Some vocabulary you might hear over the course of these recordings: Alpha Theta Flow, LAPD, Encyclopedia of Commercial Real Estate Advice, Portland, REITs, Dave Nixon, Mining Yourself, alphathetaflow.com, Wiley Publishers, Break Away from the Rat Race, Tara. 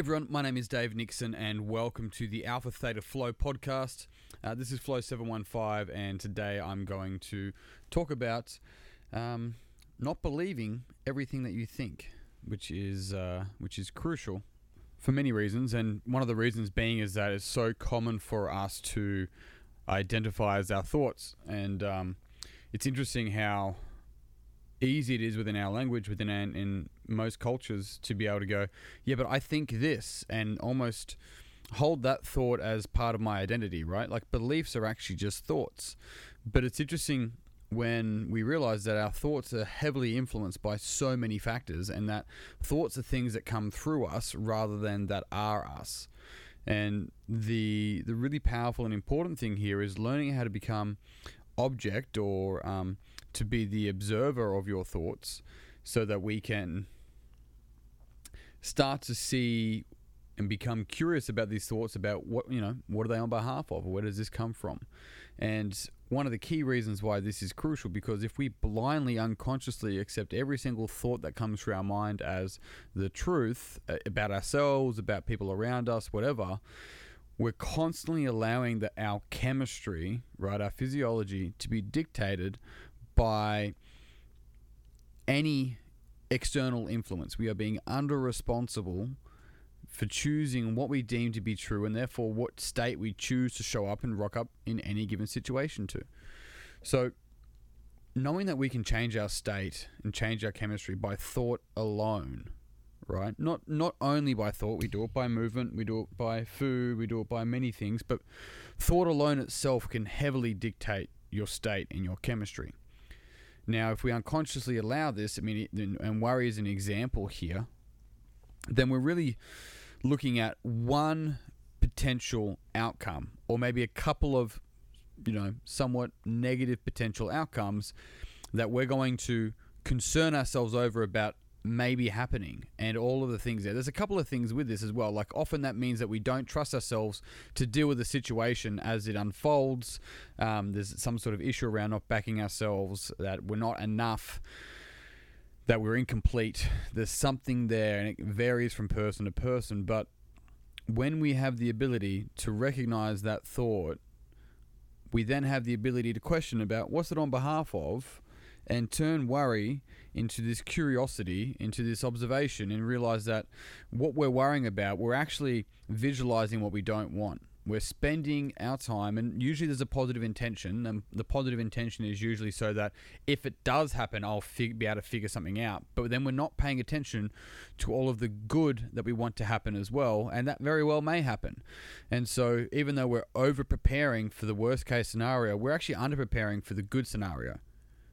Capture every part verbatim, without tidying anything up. Hey everyone, my name is Dave Nixon and welcome to the Alpha Theta Flow podcast. Uh, this is Flow seven one five and today I'm going to talk about um, not believing everything that you think, which is uh, which is crucial for many reasons, and one of the reasons being is that it's so common for us to identify as our thoughts, and um, it's interesting how easy it is within our language, within our, in most cultures, to be able to go, yeah, but I think this, and almost hold that thought as part of my identity, right? Like beliefs are actually just thoughts. But it's interesting when we realize that our thoughts are heavily influenced by so many factors, and that thoughts are things that come through us rather than that are us. And the the really powerful and important thing here is learning how to become object or um, to be the observer of your thoughts, so that we can start to see and become curious about these thoughts, about what, you know, what are they on behalf of, where does this come from? And one of the key reasons why this is crucial, because if we blindly, unconsciously accept every single thought that comes through our mind as the truth about ourselves, about people around us, whatever, we're constantly allowing that our chemistry, right, our physiology, to be dictated by any external influence. We are being under-responsible for choosing what we deem to be true, and therefore what state we choose to show up and rock up in any given situation to. So knowing that we can change our state and change our chemistry by thought alone, right? Not not only by thought, we do it by movement, we do it by food, we do it by many things, but thought alone itself can heavily dictate your state and your chemistry. Now, if we unconsciously allow this, I mean, and worry is an example here, then we're really looking at one potential outcome, or maybe a couple of, you know, somewhat negative potential outcomes that we're going to concern ourselves over about maybe happening, and all of the things there. There's a couple of things with this as well. Like often that means that we don't trust ourselves to deal with the situation as it unfolds. Um, there's some sort of issue around not backing ourselves, that we're not enough, that we're incomplete. There's something there, and it varies from person to person. But when we have the ability to recognize that thought, we then have the ability to question about what's it on behalf of, and turn worry into this curiosity, into this observation, and realize that what we're worrying about, we're actually visualizing what we don't want. We're spending our time, and usually there's a positive intention, and the positive intention is usually so that if it does happen, I'll fig- be able to figure something out. But then we're not paying attention to all of the good that we want to happen as well, and that very well may happen. And so even though we're over preparing for the worst case scenario, we're actually under preparing for the good scenario,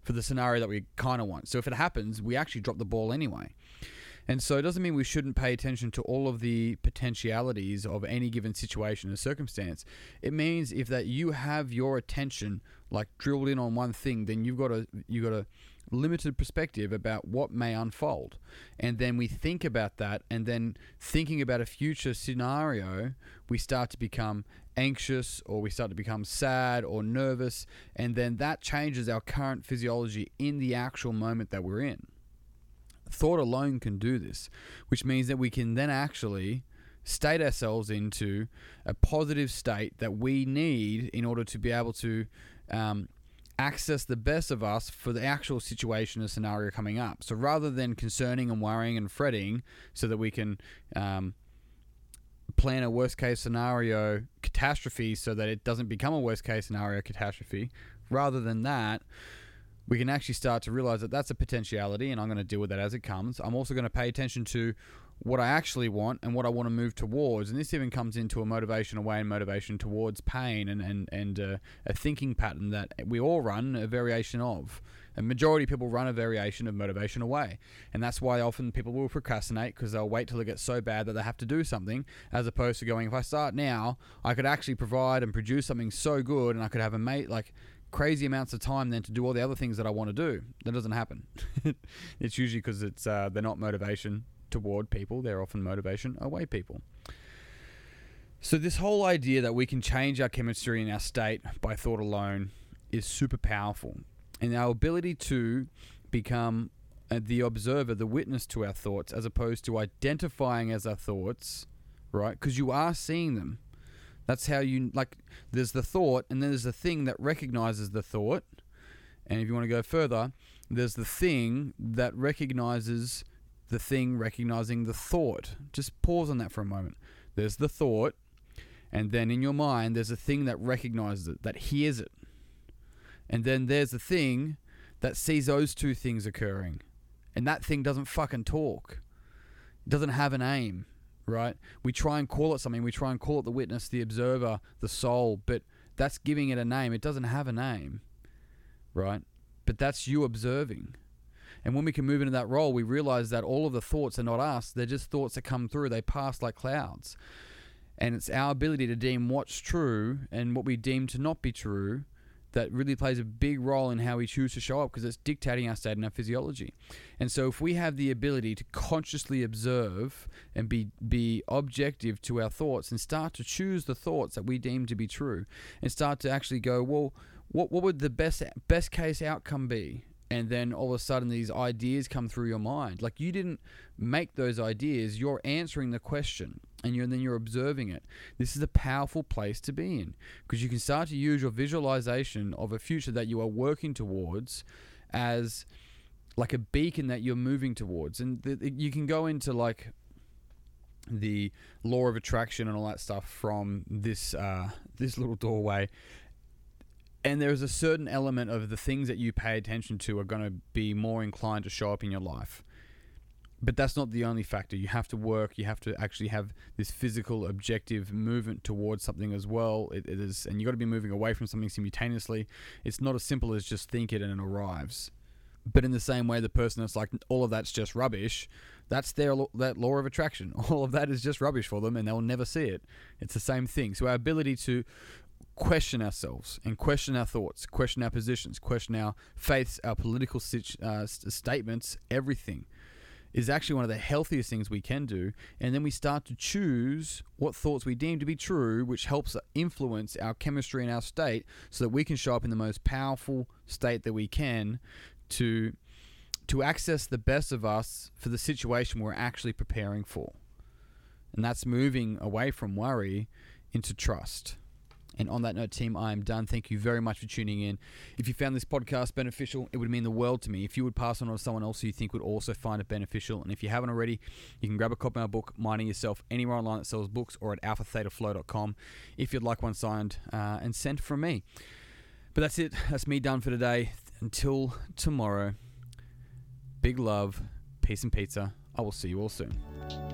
for the scenario that we kind of want. So if it happens, we actually drop the ball anyway. And so it doesn't mean we shouldn't pay attention to all of the potentialities of any given situation or circumstance. It means if that you have your attention like drilled in on one thing, then you've got a you've got a limited perspective about what may unfold. And then we think about that, and then thinking about a future scenario, we start to become anxious, or we start to become sad or nervous, and then that changes our current physiology in the actual moment that we're in. Thought alone can do this, which means that we can then actually state ourselves into a positive state that we need in order to be able to um, access the best of us for the actual situation or scenario coming up. So rather than concerning and worrying and fretting so that we can um, plan a worst case scenario catastrophe so that it doesn't become a worst case scenario catastrophe, rather than that, we can actually start to realize that that's a potentiality, and I'm going to deal with that as it comes. I'm also going to pay attention to what I actually want and what I want to move towards. And this even comes into a motivation away and motivation towards pain, and, and, and uh, a thinking pattern that we all run a variation of. A majority of people run a variation of motivation away. And that's why often people will procrastinate, because they'll wait till it gets so bad that they have to do something, as opposed to going, if I start now, I could actually provide and produce something so good, and I could have a mate like... crazy amounts of time then to do all the other things that I want to do. That doesn't happen. It's usually because it's uh, they're not motivation toward people. They're often motivation away people. So this whole idea that we can change our chemistry and our state by thought alone is super powerful. And our ability to become the observer, the witness to our thoughts, as opposed to identifying as our thoughts right? Because you are seeing them. That's how you, like, there's the thought, and then there's the thing that recognizes the thought. And if you want to go further, there's the thing that recognizes the thing recognizing the thought. Just pause on that for a moment. There's the thought, and then in your mind, there's a thing that recognizes it, that hears it. And then there's the thing that sees those two things occurring. And that thing doesn't fucking talk. It doesn't have an aim, right? We try and call it something. We try and call it the witness, the observer, the soul, but that's giving it a name. It doesn't have a name, right? But that's you observing. And when we can move into that role, we realize that all of the thoughts are not us. They're just thoughts that come through. They pass like clouds. And it's our ability to deem what's true and what we deem to not be true that really plays a big role in how we choose to show up, because it's dictating our state and our physiology. And so if we have the ability to consciously observe and be be objective to our thoughts and start to choose the thoughts that we deem to be true, and start to actually go, well, what what would the best best case outcome be? And then all of a sudden these ideas come through your mind. Like, you didn't make those ideas. You're answering the question, and, you're, and then you're observing it. This is a powerful place to be in, because you can start to use your visualization of a future that you are working towards as like a beacon that you're moving towards. And th- you can go into like the law of attraction and all that stuff from this uh, this little doorway. And there is a certain element of the things that you pay attention to are going to be more inclined to show up in your life. But that's not the only factor. You have to work. You have to actually have this physical, objective movement towards something as well. It, it is, and you've got to be moving away from something simultaneously. It's not as simple as just think it and it arrives. But in the same way, the person that's like, all of that's just rubbish, that's their that law of attraction. All of that is just rubbish for them, and they'll never see it. It's the same thing. So our ability to question ourselves and question our thoughts, question our positions, question our faiths, our political situ- uh, statements, everything is actually one of the healthiest things we can do. And then we start to choose what thoughts we deem to be true, which helps influence our chemistry and our state, so that we can show up in the most powerful state that we can to to access the best of us for the situation we're actually preparing for. And that's moving away from worry into trust. And on that note, team, I am done. Thank you very much for tuning in. If you found this podcast beneficial, it would mean the world to me if you would pass on to someone else who you think would also find it beneficial. And if you haven't already, you can grab a copy of my book, Mining Yourself, anywhere online that sells books, or at alpha theta flow dot com if you'd like one signed uh, and sent from me. But that's it. That's me done for today. Until tomorrow, big love, peace and pizza. I will see you all soon.